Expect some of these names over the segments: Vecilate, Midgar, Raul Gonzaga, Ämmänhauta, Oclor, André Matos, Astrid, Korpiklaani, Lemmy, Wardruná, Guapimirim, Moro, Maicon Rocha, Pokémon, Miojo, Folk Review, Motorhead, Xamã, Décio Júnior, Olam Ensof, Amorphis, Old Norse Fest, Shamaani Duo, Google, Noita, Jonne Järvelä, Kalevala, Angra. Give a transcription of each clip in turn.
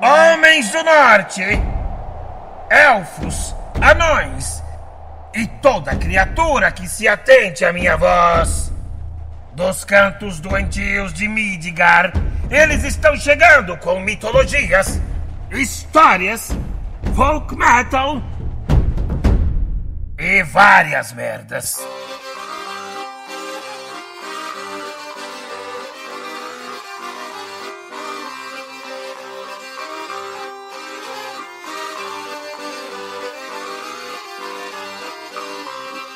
Homens do Norte, elfos, anões e toda criatura que se atente à minha voz. Dos cantos doentios de Midgar, eles estão chegando com mitologias, histórias, folk metal e várias merdas.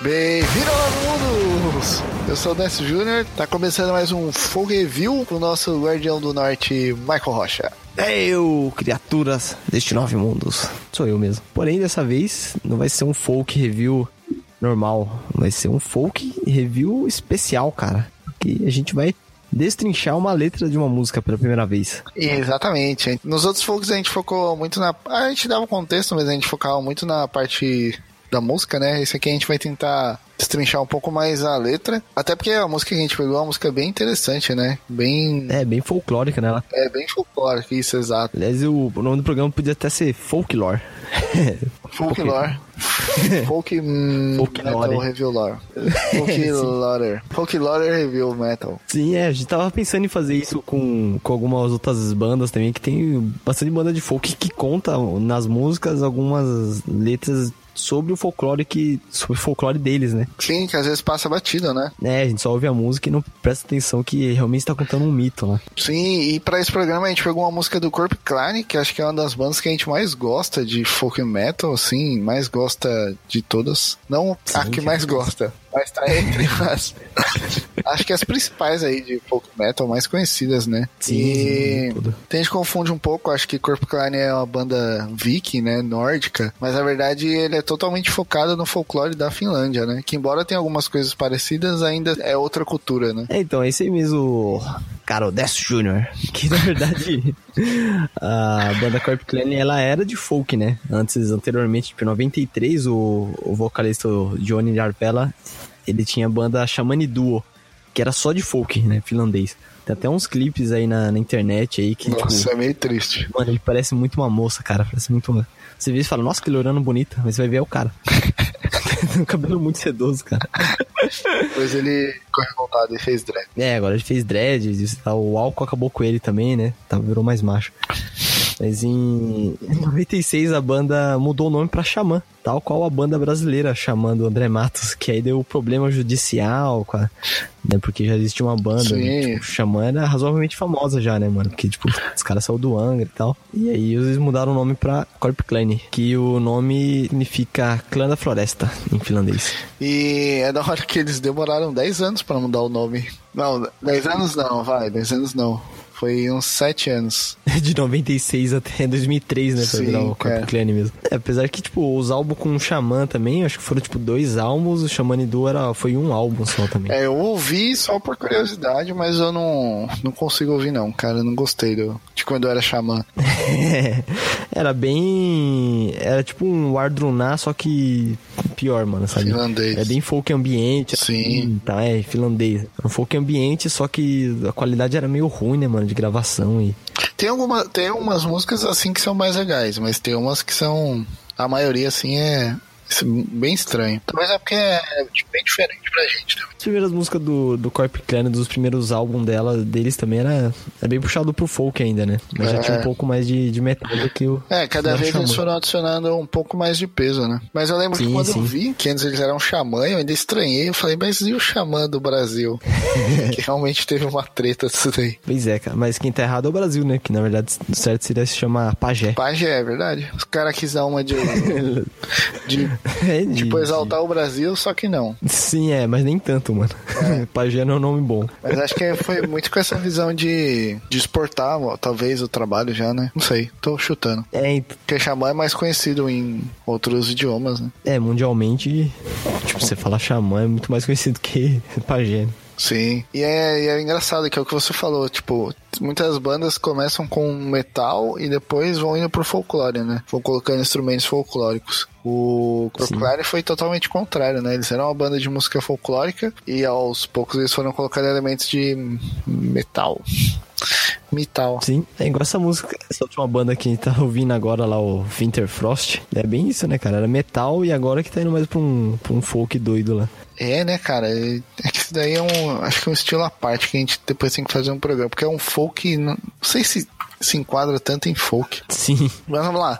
Bem-vindo ao mundo! Eu sou o Décio Júnior, tá começando mais um Folk Review com o nosso Guardião do Norte, Maicon Rocha. Eu, criaturas deste nove mundos, sou eu mesmo. Porém, dessa vez, não vai ser um Folk Review normal, vai ser um Folk Review especial, cara. Que a gente vai destrinchar uma letra de uma música pela primeira vez. Exatamente. Nos outros folks a gente focou muito na... A gente dava um contexto, mas a gente focava muito na parte... da música, né? Esse aqui a gente vai tentar destrinchar um pouco mais a letra. Até porque a música que a gente pegou é uma música bem interessante, né? Bem folclórica, né? É, bem folclórica, isso, exato. Aliás, o nome do programa podia até ser Folklore. Folklore. Folk Metal Review Lore. Folklore Review Metal. Sim, a gente tava pensando em fazer isso com algumas outras bandas também, que tem bastante banda de folk que conta nas músicas algumas letras sobre o folclore deles, né? Sim, que às vezes passa batida, né? É, a gente só ouve a música e não presta atenção que realmente está contando um mito, né? Sim, e pra esse programa a gente pegou uma música do Korpiklaani, que acho que é uma das bandas que a gente mais gosta de folk metal, assim, mais gosta de todas. Não sim, a que mais gosta, mas tá entre as... acho que as principais aí de folk metal, mais conhecidas, né? Sim, e a gente confunde um pouco, acho que Korpiklaani é uma banda viking, né, nórdica, mas na verdade ele é totalmente focado no folclore da Finlândia, né? Que embora tenha algumas coisas parecidas, ainda é outra cultura, né? É, então, é isso aí mesmo, cara, o Décio Júnior, que na verdade a banda Korpiklaani, ela era de folk, né? Anteriormente, tipo, em 93, o vocalista Jonne Järvelä, ele tinha a banda Shamaani Duo, que era só de folk, né, finlandês. Tem até uns clipes aí na internet aí que... Nossa, tipo, é meio triste. Mano, ele parece muito uma moça, cara, parece muito uma... Você vê e fala, nossa, que loirana bonita, mas você vai ver é o cara. Tem um cabelo muito sedoso, cara. Depois ele ficou revoltado e fez dread. É, agora ele fez dread, o álcool acabou com ele também, né, virou mais macho. Mas em 96 a banda mudou o nome pra Xamã, tal qual a banda brasileira Xamã do André Matos, que aí deu problema judicial, né, porque já existia uma banda, né, tipo, Xamã era razoavelmente famosa já, né, mano, porque tipo, os caras saíram do Angra e tal, e aí eles mudaram o nome pra Korpiklaani, que o nome significa Clã da Floresta, em finlandês. E é da hora que eles demoraram 10 anos pra mudar o nome. Não, 10 anos não, 10 anos não. Foi uns 7 anos. De 96 até 2003, né? Pra virar o Korpiklaani mesmo. É, apesar que, tipo, os álbuns com o Xamã também, acho que foram, tipo, 2 álbuns. O Shamaani Duo foi um álbum só também. É, eu ouvi só por curiosidade, mas eu não consigo ouvir, não, cara. Eu não gostei de quando eu era Xamã. Era bem... Era tipo um Wardruná, só que pior, mano, sabe? Finlandês. É bem folk ambiente. Sim. Assim, tá, é finlandês. Era um folk ambiente, só que a qualidade era meio ruim, né, mano? De gravação e... Tem umas músicas assim que são mais legais, mas tem umas que são... A maioria, assim, é bem estranho. Talvez é porque é bem diferente pra gente também. As primeiras músicas do Korpiklaani, dos primeiros álbuns deles também, era bem puxado pro folk ainda, né? Mas já tinha um pouco mais de metal do que o... É, cada vez eles foram adicionando um pouco mais de peso, né? Mas eu lembro que quando eu vi que antes eles eram Xamã, eu ainda estranhei. Eu falei, mas e o Xamã do Brasil? Que realmente teve uma treta disso daí. Pois é, cara. Mas quem tá errado é o Brasil, né? Que na verdade, certo seria se chamar pajé. Pajé, é verdade. Os caras quis dar uma tipo, exaltar o Brasil, só que não. Sim, é, mas nem tanto, mano. É. Pajé não é um nome bom. Mas acho que foi muito com essa visão de exportar, talvez, o trabalho já, né? Não sei, tô chutando. É, porque Xamã é mais conhecido em outros idiomas, né? É, mundialmente, tipo, você falar Xamã é muito mais conhecido que pajé, né? Sim. E é engraçado que é o que você falou, tipo, muitas bandas começam com metal e depois vão indo pro folclore, né? Vão colocando instrumentos folclóricos. O Korpiklaani foi totalmente contrário, né? Eles eram uma banda de música folclórica e aos poucos eles foram colocando elementos de metal. Metal. Sim, é igual essa música, essa última banda que a gente tá ouvindo agora lá, o Winterfrost. É bem isso, né, cara? Era metal e agora que tá indo mais pra um folk doido lá. É, né, cara? É que isso daí é acho que é um estilo à parte que a gente depois tem que fazer um programa, porque é um folk, não sei se enquadra tanto em folk. Sim. Mas vamos lá.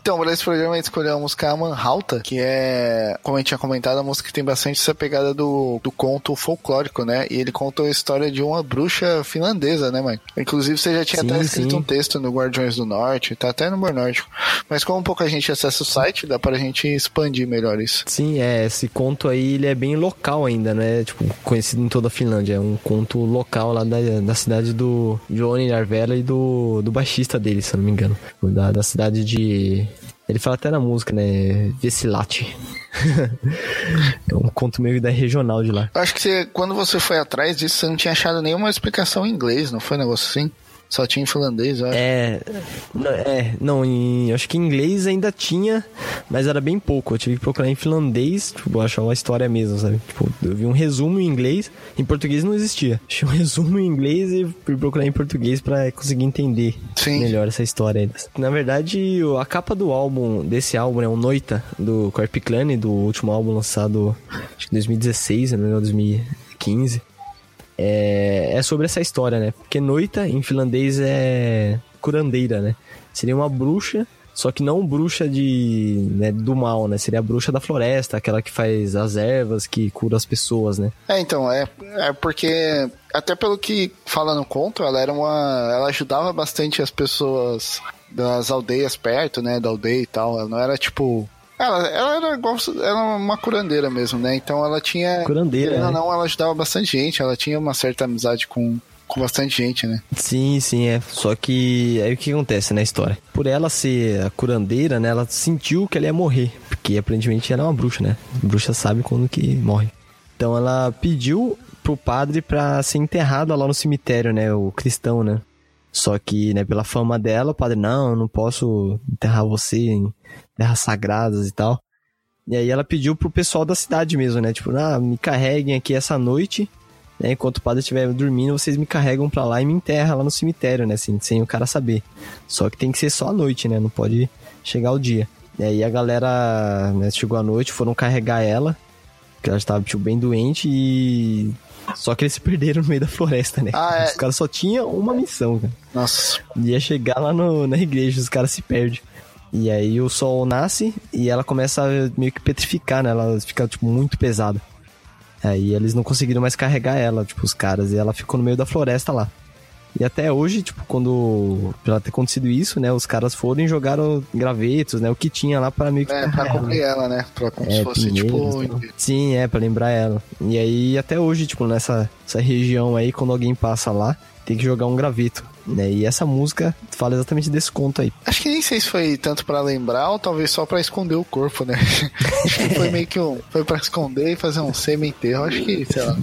Então, para esse programa a gente escolheu a música Ämmänhauta, que é, como a gente tinha comentado, a música que tem bastante essa pegada do conto folclórico, né? E ele conta a história de uma bruxa finlandesa, né, mãe? Inclusive, você já tinha escrito um texto no Guardiões do Norte, tá até no Humor Nórdico. Mas como pouca gente acessa o site, dá pra gente expandir melhor isso. Sim, esse conto aí, ele é bem local ainda, né? Tipo, conhecido em toda a Finlândia. É um conto local lá da cidade do Jonne Järvelä e do baixista dele, se eu não me engano. Da cidade de... Ele fala até na música, né? Vecilate. É um conto meio da regional de lá. Eu acho que quando você foi atrás disso, você não tinha achado nenhuma explicação em inglês, não foi um negócio assim? Só tinha em finlandês, eu acho. Acho que em inglês ainda tinha, mas era bem pouco. Eu tive que procurar em finlandês, tipo, achar uma história mesmo, sabe? Tipo, eu vi um resumo em inglês, em português não existia. Achei um resumo em inglês e fui procurar em português pra conseguir entender melhor essa história ainda. Na verdade, a capa do álbum, desse álbum, é o Noita, do Korpiklaani, do último álbum lançado, acho que em 2016, não é? 2015. É sobre essa história, né? Porque Noita, em finlandês, é curandeira, né? Seria uma bruxa, só que não bruxa do mal, né? Seria a bruxa da floresta, aquela que faz as ervas, que cura as pessoas, né? É porque... Até pelo que fala no conto, ela ajudava bastante as pessoas das aldeias perto, né? Da aldeia e tal. Ela não era, tipo... Ela era igual, era uma curandeira mesmo, né? Então ela tinha... Curandeira, ela ajudava bastante gente, ela tinha uma certa amizade com bastante gente, né? Sim, é. Só que aí o que acontece na história? Por ela ser a curandeira, né? Ela sentiu que ela ia morrer, porque aparentemente ela é uma bruxa, né? A bruxa sabe quando que morre. Então ela pediu pro padre pra ser enterrada lá no cemitério, né? O cristão, né? Só que, né, pela fama dela, o padre, não, eu não posso enterrar você em terras sagradas e tal. E aí ela pediu pro pessoal da cidade mesmo, né, tipo, me carreguem aqui essa noite, né, enquanto o padre estiver dormindo, vocês me carregam pra lá e me enterram lá no cemitério, né, assim, sem o cara saber. Só que tem que ser só à noite, né, não pode chegar o dia. E aí a galera, né, chegou à noite, foram carregar ela, porque ela estava, tipo, bem doente e... Só que eles se perderam no meio da floresta, né? Os caras só tinham uma missão, cara. Nossa. Ia chegar lá na igreja, os caras se perdem. E aí o sol nasce e ela começa a meio que petrificar, né? Ela fica, tipo, muito pesada. Aí eles não conseguiram mais carregar ela, tipo, os caras. E ela ficou no meio da floresta lá. E até hoje, tipo, quando... Pra ter acontecido isso, né? Os caras foram e jogaram gravetos, né? O que tinha lá pra meio que... pra cumprir ela, né? Pra como se fosse, tipo... Então. Sim, pra lembrar ela. E aí, até hoje, tipo, nessa região aí, quando alguém passa lá, tem que jogar um graveto, né? E essa música fala exatamente desse conto aí. Acho que nem sei se foi tanto pra lembrar ou talvez só pra esconder o corpo, né? Acho que foi meio que foi pra esconder e fazer um semi-enterro. Acho que, sei lá,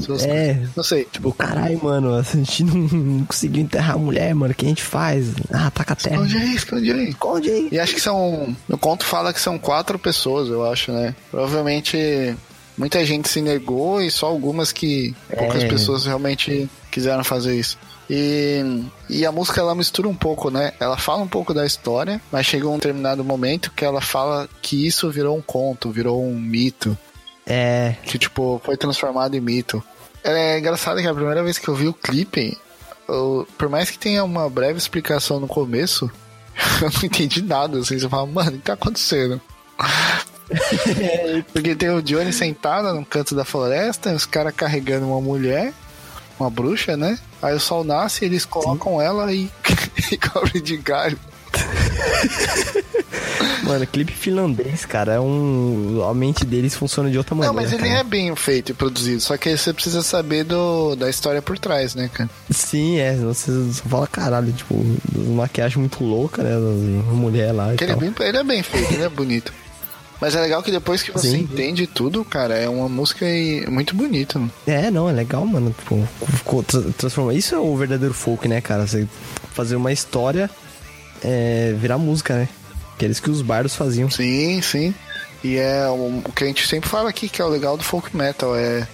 não sei. Tipo, caralho, mano, a gente não conseguiu enterrar a mulher, mano. O que a gente faz? Taca a terra. Esconde aí. E acho que no conto fala que são 4 pessoas, eu acho, né? Provavelmente... Muita gente se negou e só algumas que... Poucas pessoas realmente quiseram fazer isso. E a música, ela mistura um pouco, né? Ela fala um pouco da história, mas chega um determinado momento que ela fala que isso virou um conto, virou um mito. Que, tipo, foi transformado em mito. É engraçado que a primeira vez que eu vi o clipe, por mais que tenha uma breve explicação no começo, eu não entendi nada. Assim, você fala, mano, o que tá acontecendo? Porque tem o Jonne sentada no canto da floresta, os caras carregando uma mulher, uma bruxa, né? Aí o sol nasce, eles colocam ela e cobrem de galho. Mano, clipe finlandês, cara, a mente deles funciona de outra maneira. Não, mas ele é bem feito e produzido, só que você precisa saber da história por trás, né, cara? Sim, você só fala caralho, tipo, maquiagem muito louca, né, mulher lá e tal. Ele é bem feito, ele é bonito. Mas é legal que depois que você entende tudo, cara, é uma música muito bonita, mano. É, não, é legal, mano. Tipo, transformar. Isso é o verdadeiro folk, né, cara? Você fazer uma história virar música, né? Que era isso que os bardos faziam. Sim, sim. E é o que a gente sempre fala aqui, que é o legal do folk metal, é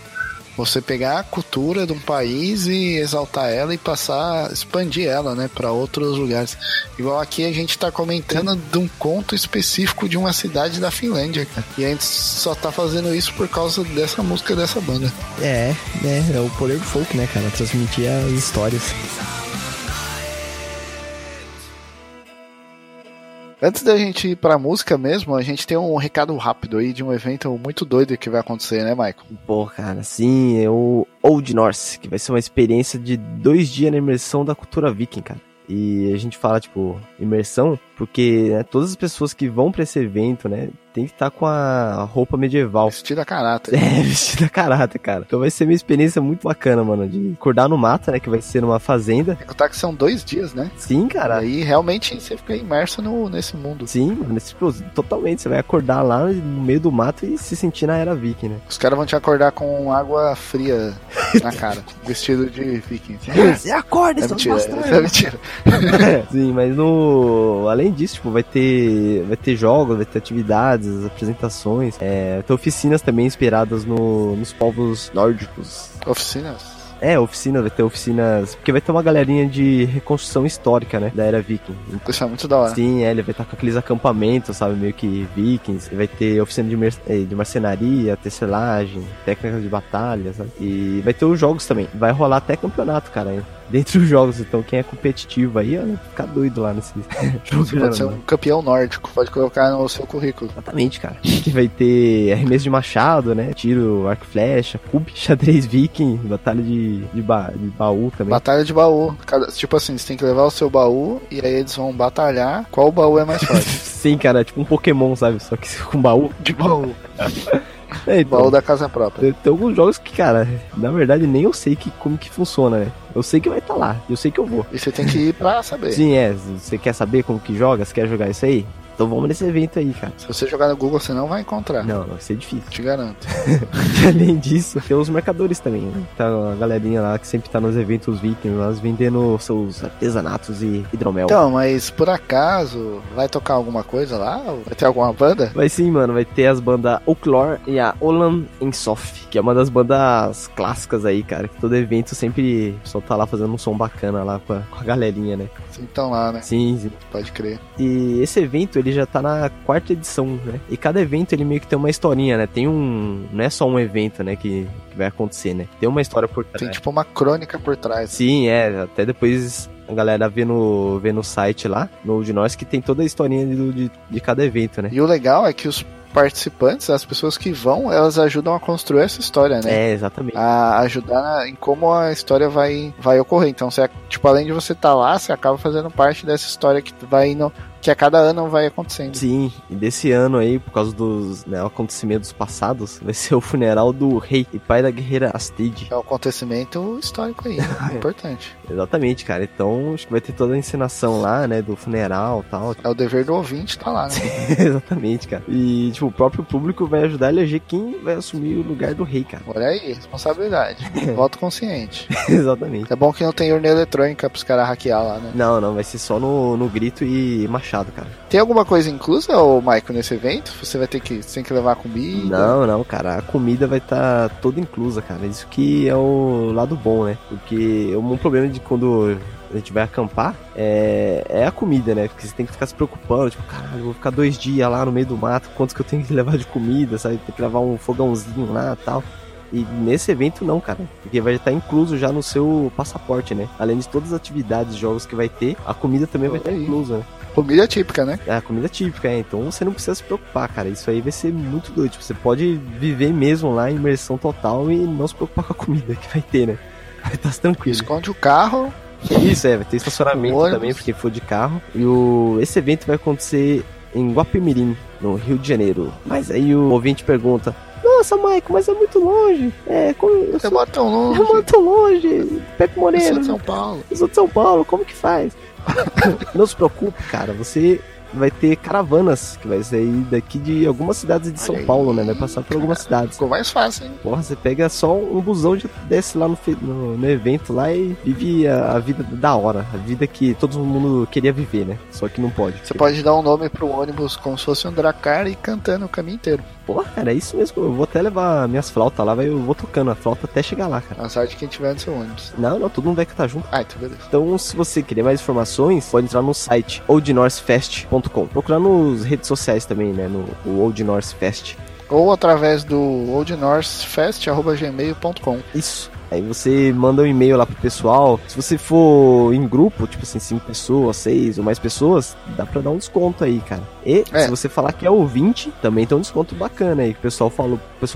você pegar a cultura de um país e exaltar ela e expandir ela, né, pra outros lugares. Igual aqui a gente tá comentando de um conto específico de uma cidade da Finlândia, cara. E a gente só tá fazendo isso por causa dessa música, dessa banda. É o poder do folk, né, cara? Transmitir as histórias. Antes da gente ir pra música mesmo, a gente tem um recado rápido aí de um evento muito doido que vai acontecer, né, Maicon? Pô, cara, sim, é o Old Norse, que vai ser uma experiência de 2 dias na imersão da cultura viking, cara. E a gente fala, tipo, imersão, porque né, todas as pessoas que vão pra esse evento, né, tem que estar com a roupa medieval. Vestida a caráter. É, vestida a caráter, cara. Então vai ser uma experiência muito bacana, mano, de acordar no mato, né, que vai ser numa fazenda. É contar que são 2 dias, né? Sim, cara. E aí realmente você fica imerso nesse mundo. Sim, mano, totalmente. Você vai acordar lá no meio do mato e se sentir na era viking, né? Os caras vão te acordar com água fria na cara, vestido de viking. Você acorda, isso é mentira. Sim, mas além disso, tipo, vai ter jogos, vai ter atividades, apresentações, vai ter oficinas também inspiradas nos povos nórdicos. Oficinas? É, oficina, vai ter oficinas, porque vai ter uma galerinha de reconstrução histórica, né, da era viking. Isso é muito da hora. Sim, ele vai estar com aqueles acampamentos, sabe, meio que vikings, vai ter oficina de marcenaria, tecelagem, técnicas de batalha, sabe, e vai ter os jogos também, vai rolar até campeonato, cara, hein? Dentro dos jogos, então quem é competitivo aí, olha, fica doido lá nesse jogo. Você pode ser um campeão nórdico, pode colocar no seu currículo. Exatamente, cara. Que vai ter arremesso de machado, né? Tiro, arco e flecha, cube, xadrez viking, batalha de baú também. Batalha de baú. Tipo assim, você tem que levar o seu baú e aí eles vão batalhar qual baú é mais forte. Sim, cara, é tipo um Pokémon, sabe? Só que com baú de baú. É, então, baú da casa própria. Tem alguns jogos que, cara, na verdade nem eu sei como que funciona, né? Eu sei que vai estar lá, eu sei que eu vou. E você tem que ir pra saber. Sim, você quer saber como que joga? Você quer jogar isso aí? Então vamos nesse evento aí, cara. Se você jogar no Google, você não vai encontrar. Não, vai ser difícil. Te garanto. E além disso, tem os mercadores também, né? Tá a galerinha lá que sempre tá nos eventos vikings, lá vendendo seus artesanatos e hidromel. Então, mas por acaso, vai tocar alguma coisa lá? Vai ter alguma banda? Vai sim, mano. Vai ter as bandas Oclor e a Olam Ensof, que é uma das bandas clássicas aí, cara. Que todo evento sempre só tá lá fazendo um som bacana lá com a galerinha, né? Então lá, né? Sim, sim. Pode crer. E esse evento, ele já tá na 4ª edição, né? E cada evento, ele meio que tem uma historinha, né? Tem não é só um evento, né? Que vai acontecer, né? Tem uma história por trás. Tem tipo uma crônica por trás. Sim, até depois a galera vê no site lá, no Old Norse, que tem toda a historinha de cada evento, né? E o legal é que os participantes, as pessoas que vão, elas ajudam a construir essa história, né? É, exatamente. A ajudar em como a história vai ocorrer. Então, você, tipo, além de você estar lá, você acaba fazendo parte dessa história que vai indo, que a cada ano vai acontecendo. Sim, e desse ano aí, por causa dos acontecimentos passados, vai ser o funeral do rei e pai da guerreira Astrid. É um acontecimento histórico aí, né? Importante. Exatamente, cara. Então, acho que vai ter toda a encenação lá, né, do funeral e tal. É o dever do ouvinte tá lá, né? Exatamente, cara. E, tipo, o próprio público vai ajudar a eleger quem vai assumir o lugar do rei, cara. Olha aí, responsabilidade. Voto consciente. Exatamente. É bom que não tem urna eletrônica pros caras hackear lá, né? Não, vai ser só no grito e machado. Cara. Tem alguma coisa inclusa, ô Maicon, nesse evento? Você tem que levar a comida? Não, cara. A comida vai estar toda inclusa, cara. Isso que é o lado bom, né? Porque um problema de quando a gente vai acampar é a comida, né? Porque você tem que ficar se preocupando, tipo, caralho, eu vou ficar 2 dias lá no meio do mato, quantos que eu tenho que levar de comida, sabe? Tem que levar um fogãozinho lá e tal. E nesse evento não, cara, porque vai estar incluso já no seu passaporte, né? Além de todas as atividades, jogos que vai ter, a comida também vai estar inclusa, né? Comida típica, né? É, comida típica, então você não precisa se preocupar, cara. Isso aí vai ser muito doido. Tipo, você pode viver mesmo lá, imersão total, e não se preocupar com a comida que vai ter, né? Vai estar tranquilo. Esconde o carro. Isso, vai ter estacionamento também, porque for de carro. E esse evento vai acontecer em Guapimirim, no Rio de Janeiro. Mas aí o ouvinte pergunta: nossa, Maicon, mas é muito longe. Eu moro tão longe. Eu moro tão longe. Pepe Moreno. Eu sou de São Paulo. Como que faz? Não se preocupe, cara. Você vai ter caravanas que vai sair daqui de algumas cidades de São Paulo, né? Vai passar por algumas cidades. Ficou mais fácil, hein? Porra, você pega só um busão e já desce lá no evento lá e vive a vida da hora. A vida que todo mundo queria viver, né? Só que não pode. Você pode dar um nome pro ônibus como se fosse um dracar e cantando o caminho inteiro. Pô, cara, é isso mesmo. Eu vou até levar minhas flautas lá, eu vou tocando a flauta até chegar lá, cara. A sorte de quem tiver no seu ônibus. Não, todo mundo vai cantar junto. Ah, então beleza. Então, se você querer mais informações, pode entrar no site oldnorsefest.com. Procurar nas redes sociais também, né, no Old Norse Fest. Ou através do oldnorsefest@gmail.com. Isso. Aí você manda um e-mail lá pro pessoal. Se você for em grupo, tipo assim, 5 pessoas, 6 ou mais pessoas, dá pra dar um desconto aí, cara. E se você falar que é ouvinte, também tem um desconto bacana aí. O pessoal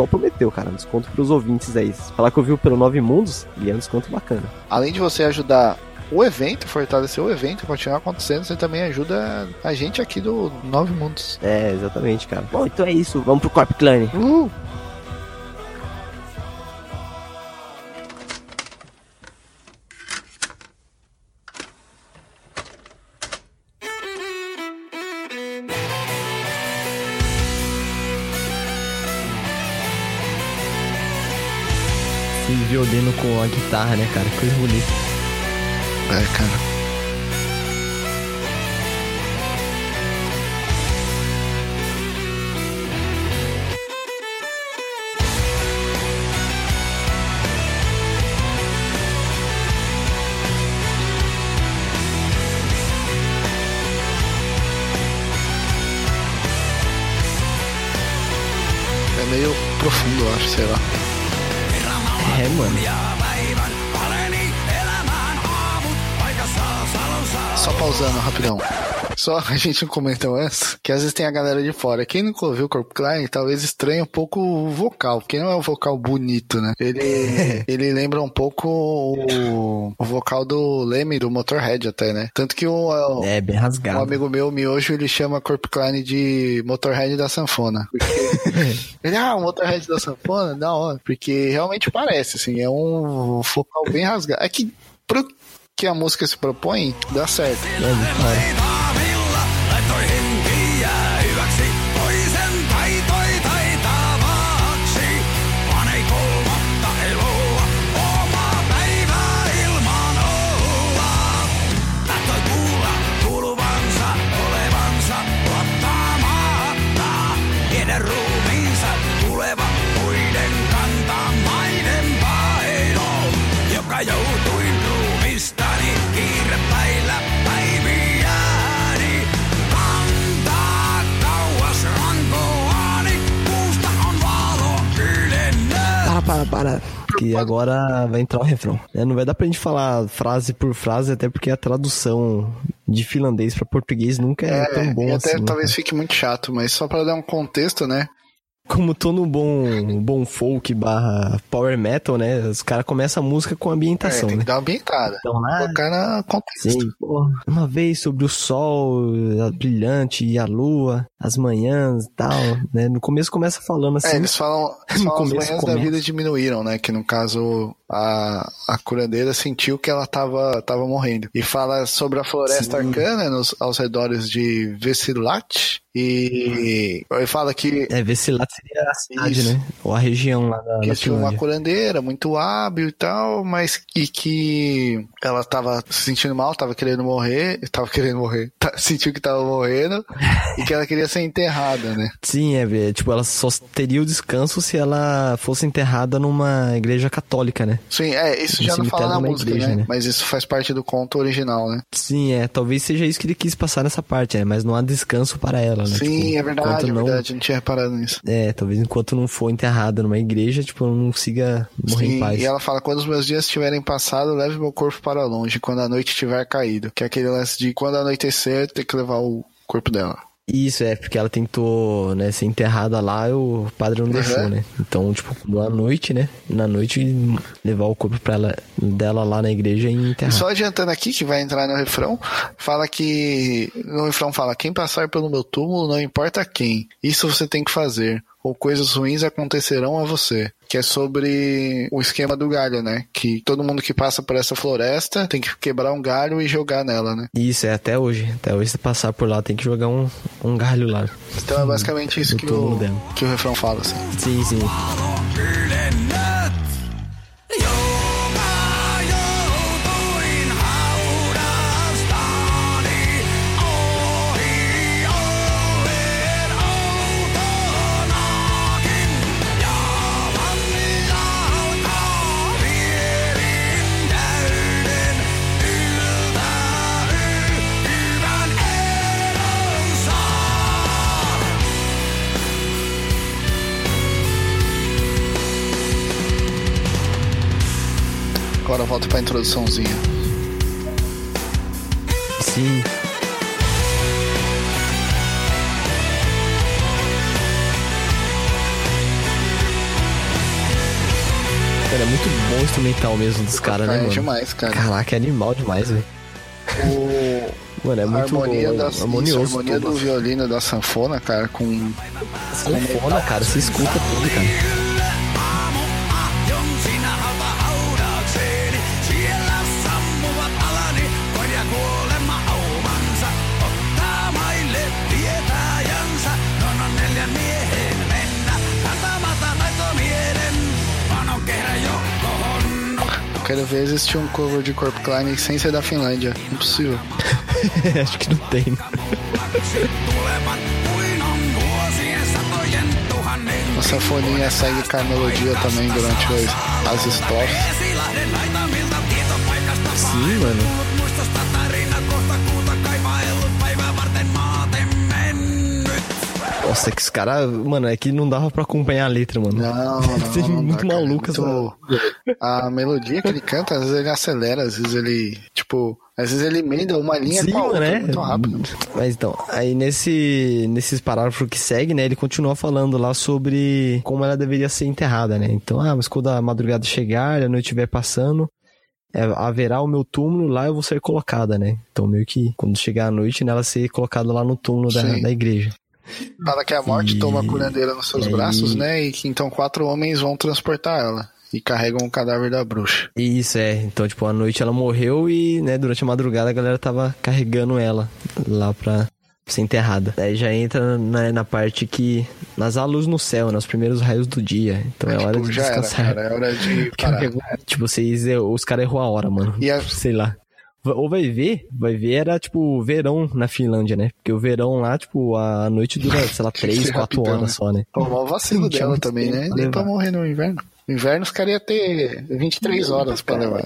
prometeu, cara, um desconto pros ouvintes aí. Se falar que ouviu pelo 9 Mundos, ele é um desconto bacana. Além de você ajudar o evento, fortalecer o evento, continuar acontecendo, você também ajuda a gente aqui do 9 Mundos. É, exatamente, cara. Bom, então é isso. Vamos pro Korpiklaani. Violino com a guitarra, né, cara? Coisa bonita. É, cara. É meio profundo, eu acho, sei lá. É, mano. Só pausando rapidão. Só a gente não comentou essa, que às vezes tem a galera de fora. Quem nunca ouviu o Korpiklaani talvez estranhe um pouco o vocal, porque não é um vocal bonito, né? Ele lembra um pouco o vocal do Lemmy, do Motorhead até, né? Tanto que é bem rasgado. Um amigo meu, o Miojo, ele chama Korpiklaani de Motorhead da sanfona. Ele, o Motorhead da sanfona, da hora. Porque realmente parece, assim, é um vocal bem rasgado. É que pro que a música se propõe, dá certo. É. Para, que agora vai entrar o refrão. Não vai dar pra gente falar frase por frase, até porque a tradução de finlandês pra português nunca é tão bom assim. Até talvez fique muito chato, mas só pra dar um contexto, né? Como todo bom folk / power metal, né? Os caras começam a música com ambientação, tem que dar uma ambientada. Então lá, colocar na contexto. Sim, porra. Uma vez sobre o sol brilhante e a lua, as manhãs e tal, né? No começo começa falando assim... eles falam as manhãs da vida diminuíram, né? Que no caso... A curandeira sentiu que ela tava morrendo. E fala sobre a floresta arcana aos redores de Vecilate. E ele fala que... Vecilate seria a cidade, né? Ou a região lá da Finlândia. Que tinha uma curandeira muito hábil e tal, mas e que ela tava se sentindo mal, sentiu que tava morrendo e que ela queria ser enterrada, né? Sim, tipo, ela só teria o descanso se ela fosse enterrada numa igreja católica, né? Sim, isso já não fala na música, igreja, né? Mas isso faz parte do conto original, né? Sim, talvez seja isso que ele quis passar nessa parte, mas não há descanso para ela, né? Sim, tipo, é verdade, não tinha reparado nisso. Talvez enquanto não for enterrada numa igreja, tipo, não consiga morrer em paz. E ela fala, quando os meus dias tiverem passado, leve meu corpo para longe, quando a noite tiver caído, que é aquele lance de quando anoitecer, tem que levar o corpo dela. Isso, porque ela tentou, né, ser enterrada lá e o padre não deixou, né? Então, tipo, na noite, levar o corpo dela lá na igreja e enterrar. E só adiantando aqui, que vai entrar no refrão, no refrão fala, quem passar pelo meu túmulo, não importa quem, isso você tem que fazer. ou coisas ruins acontecerão a você, que é sobre o esquema do galho, né? Que todo mundo que passa por essa floresta tem que quebrar um galho e jogar nela, né? Isso, é até hoje. Até hoje, se passar por lá, tem que jogar um galho lá. Então é basicamente isso que o refrão fala, assim. Sim, sim. Agora volta pra introduçãozinha. Sim. Cara, é muito bom o instrumental mesmo dos caras, né, mano? É demais, cara. Caraca, é animal demais, velho. Mano, é muito harmonioso. A harmonia do violino da sanfona, cara, com... Sanfona, cara, você escuta tudo, cara. Quero ver existir um cover de Korpiklaani sem ser da Finlândia. Impossível. Acho que não tem. A sanfoninha segue com a melodia também durante as estrofes. Sim, mano. Nossa, que os caras, mano, é que não dava pra acompanhar a letra, mano. Não, muito maluco, mano. A melodia que ele canta, às vezes ele acelera, às vezes ele, tipo... Às vezes ele emenda uma linha com a outra, né? Muito rápido. Mas então, aí nesses parágrafos que segue, né? Ele continua falando lá sobre como ela deveria ser enterrada, né? Então, mas quando a madrugada chegar, a noite estiver passando... haverá o meu túmulo, lá eu vou ser colocada, né? Então, meio que quando chegar a noite, né, ela ser colocada lá no túmulo da igreja. Fala que a morte toma a curandeira nos seus braços, né? E que então 4 homens vão transportar ela e carregam o cadáver da bruxa. Isso, é. Então, tipo, à noite ela morreu e, né, durante a madrugada a galera tava carregando ela lá pra ser enterrada. Daí já entra na parte que nasce a luz no céu, nos primeiros raios do dia. Então é hora de descansar. Era, cara, é hora de parar. Tipo, os caras errou a hora, mano. Sei lá. Ou vai ver era, tipo, verão na Finlândia, né? Porque o verão lá, tipo, a noite dura, sei lá, 3-4 horas só, né? Tomou o vacilo dela também, né? Nem pra morrer no inverno. No inverno os caras iam ter 23 horas pra levar.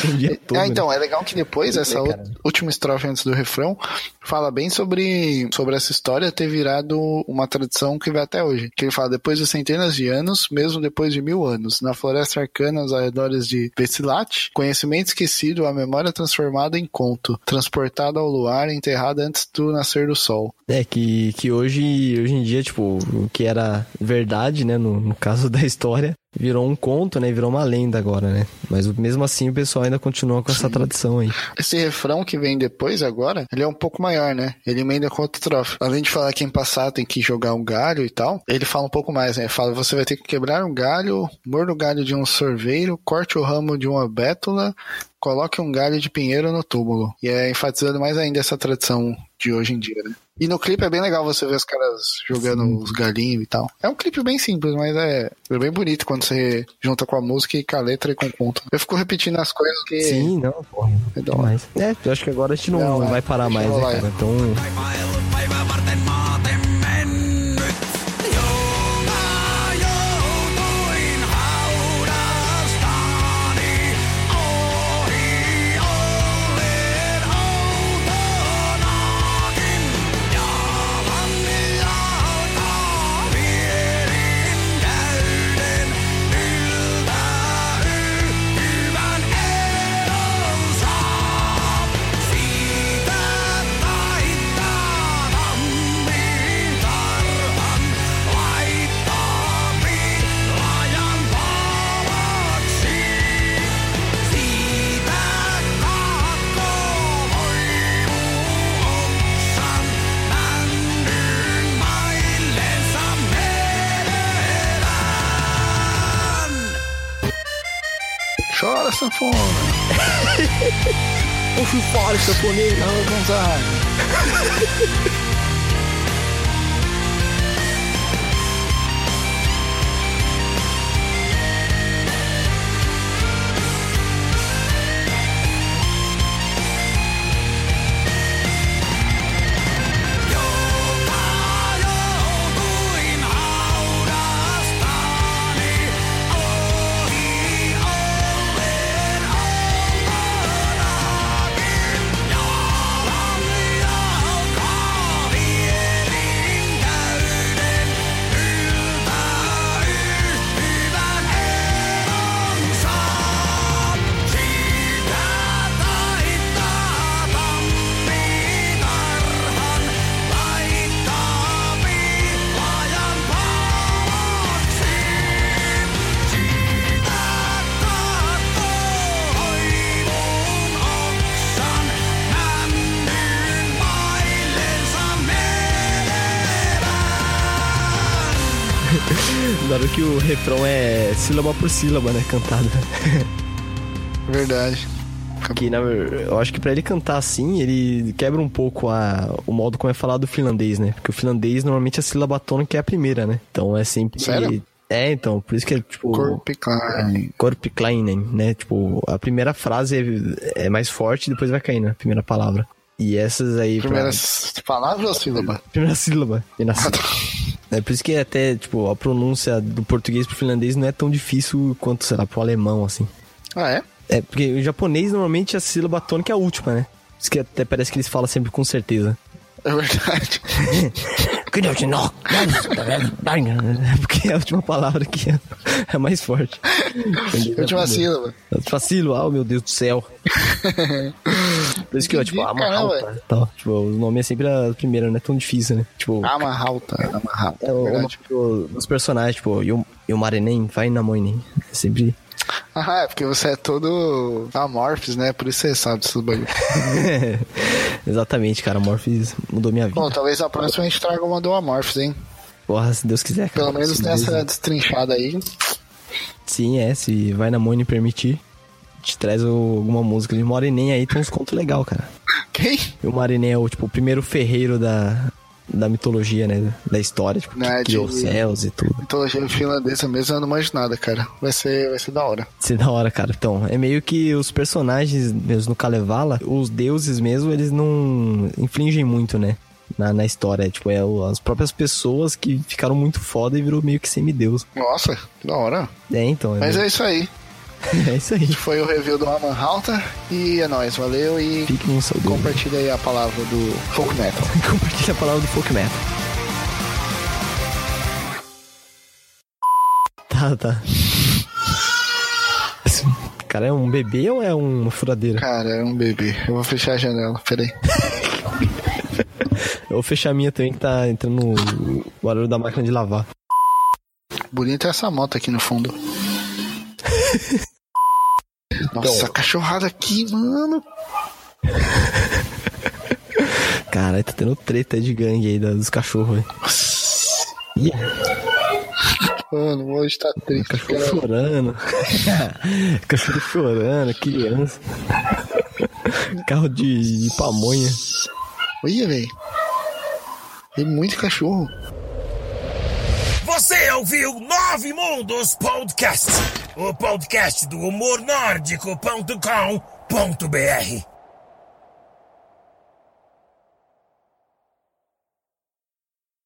Tinha um dia todo. Então, é legal que depois, essa última estrofe antes do refrão, fala bem sobre essa história ter virado uma tradição que vai até hoje. Que ele fala, depois de centenas de anos, mesmo depois de 1000 anos, na floresta arcana aos arredores de Vecilate, conhecimento esquecido, a memória transformada em conto, transportada ao luar, enterrada antes do nascer do sol. É, que hoje em dia, tipo, o que era verdade, né, no caso da história, virou um conto, né? Virou uma lenda agora, né? Mas mesmo assim o pessoal ainda continua com essa tradição aí. Esse refrão que vem depois agora, ele é um pouco maior, né? Ele emenda com outro trofe. Além de falar que em passar tem que jogar um galho e tal, ele fala um pouco mais, né? Ele fala, você vai ter que quebrar um galho, morda o galho de um sorveiro, corte o ramo de uma bétula, coloque um galho de pinheiro no túmulo. E é enfatizando mais ainda essa tradição de hoje em dia, né? E no clipe é bem legal você ver os caras jogando os galinhos e tal. É um clipe bem simples, mas é bem bonito quando você junta com a música e com a letra e com o conto. Eu fico repetindo as coisas que... Sim, não, porra. É mais. É, eu acho que agora a gente não vai parar mais, né, cara? Então... Chora, sanfona. Puxa fora, sanfoneiro, Raul Gonzaga. Claro que o refrão é sílaba por sílaba, né? Cantado. Verdade. Que, eu acho que pra ele cantar assim, ele quebra um pouco o modo como é falado do finlandês, né? Porque o finlandês, normalmente, a sílaba tônica é a primeira, né? Então é sempre... Sério? É, então. Por isso que é, tipo... Korpiklaani. Korpiklaani, né? Tipo, a primeira frase é mais forte, depois vai caindo, né? A primeira palavra. E essas aí... Primeiras palavras ou sílaba? Primeira sílaba. Primeira sílaba. É por isso que até, tipo, a pronúncia do português pro finlandês não é tão difícil quanto, sei lá, pro alemão, assim. Ah, é? É, porque o japonês, normalmente, a sílaba tônica é a última, né? Por isso que até parece que eles falam sempre com certeza. É verdade. Porque é a última palavra que é mais forte. A última sílaba. A última sílaba, meu Deus do céu. Por isso que, ó, tipo, Ämmänhauta, tal. Tipo, o nome é sempre a primeira, não é tão difícil, né? Tipo... Ämmänhauta, Ämmänhauta. É, o nome, tipo, dos personagens, tipo, Yomarenem, vai na moinem. É sempre... Ah, é porque você é todo Amorphis, né? Por isso você sabe disso bagulho. Exatamente, cara. Amorphis mudou minha vida. Bom, talvez a próxima a gente traga uma do Amorphis, hein? Porra, se Deus quiser, cara. Pelo menos tem essa, né, destrinchada aí. Sim, é. Se vai na Mone permitir, te traz alguma música de Morenem aí, tem uns contos legais, cara. Quem? E o Morenem é o, tipo, o primeiro ferreiro da mitologia, né? Da história, tipo, que criou os céus e tudo. Mitologia finlandesa mesmo, eu não manjo nada, cara. Vai ser da hora. Vai ser da hora, cara. Então, é meio que os personagens mesmo no Kalevala, os deuses mesmo, eles não infligem muito, né? Na história. Tipo, é as próprias pessoas que ficaram muito foda e virou meio que semideus. Nossa, que da hora. É, então. Mas é isso aí. É isso aí. Foi o review do Ämmänhauta e é nóis, valeu e compartilha aí a palavra do folk metal. Compartilha a palavra do folk metal. Tá. Cara, é um bebê ou é uma furadeira? Cara, é um bebê. Eu vou fechar a janela, peraí. Eu vou fechar a minha também que tá entrando no barulho da máquina de lavar. Bonita essa moto aqui no fundo. Nossa, então... cachorrada aqui, mano. Caralho, tá tendo treta de gangue aí dos cachorros, velho. Mano, hoje tá triste. Cachorro cara. Chorando. Cachorro chorando, criança. Carro de pamonha. Olha, velho. Tem muito cachorro. Você ouviu 9 Mundos Podcast, o podcast do humor nórdico.com.br.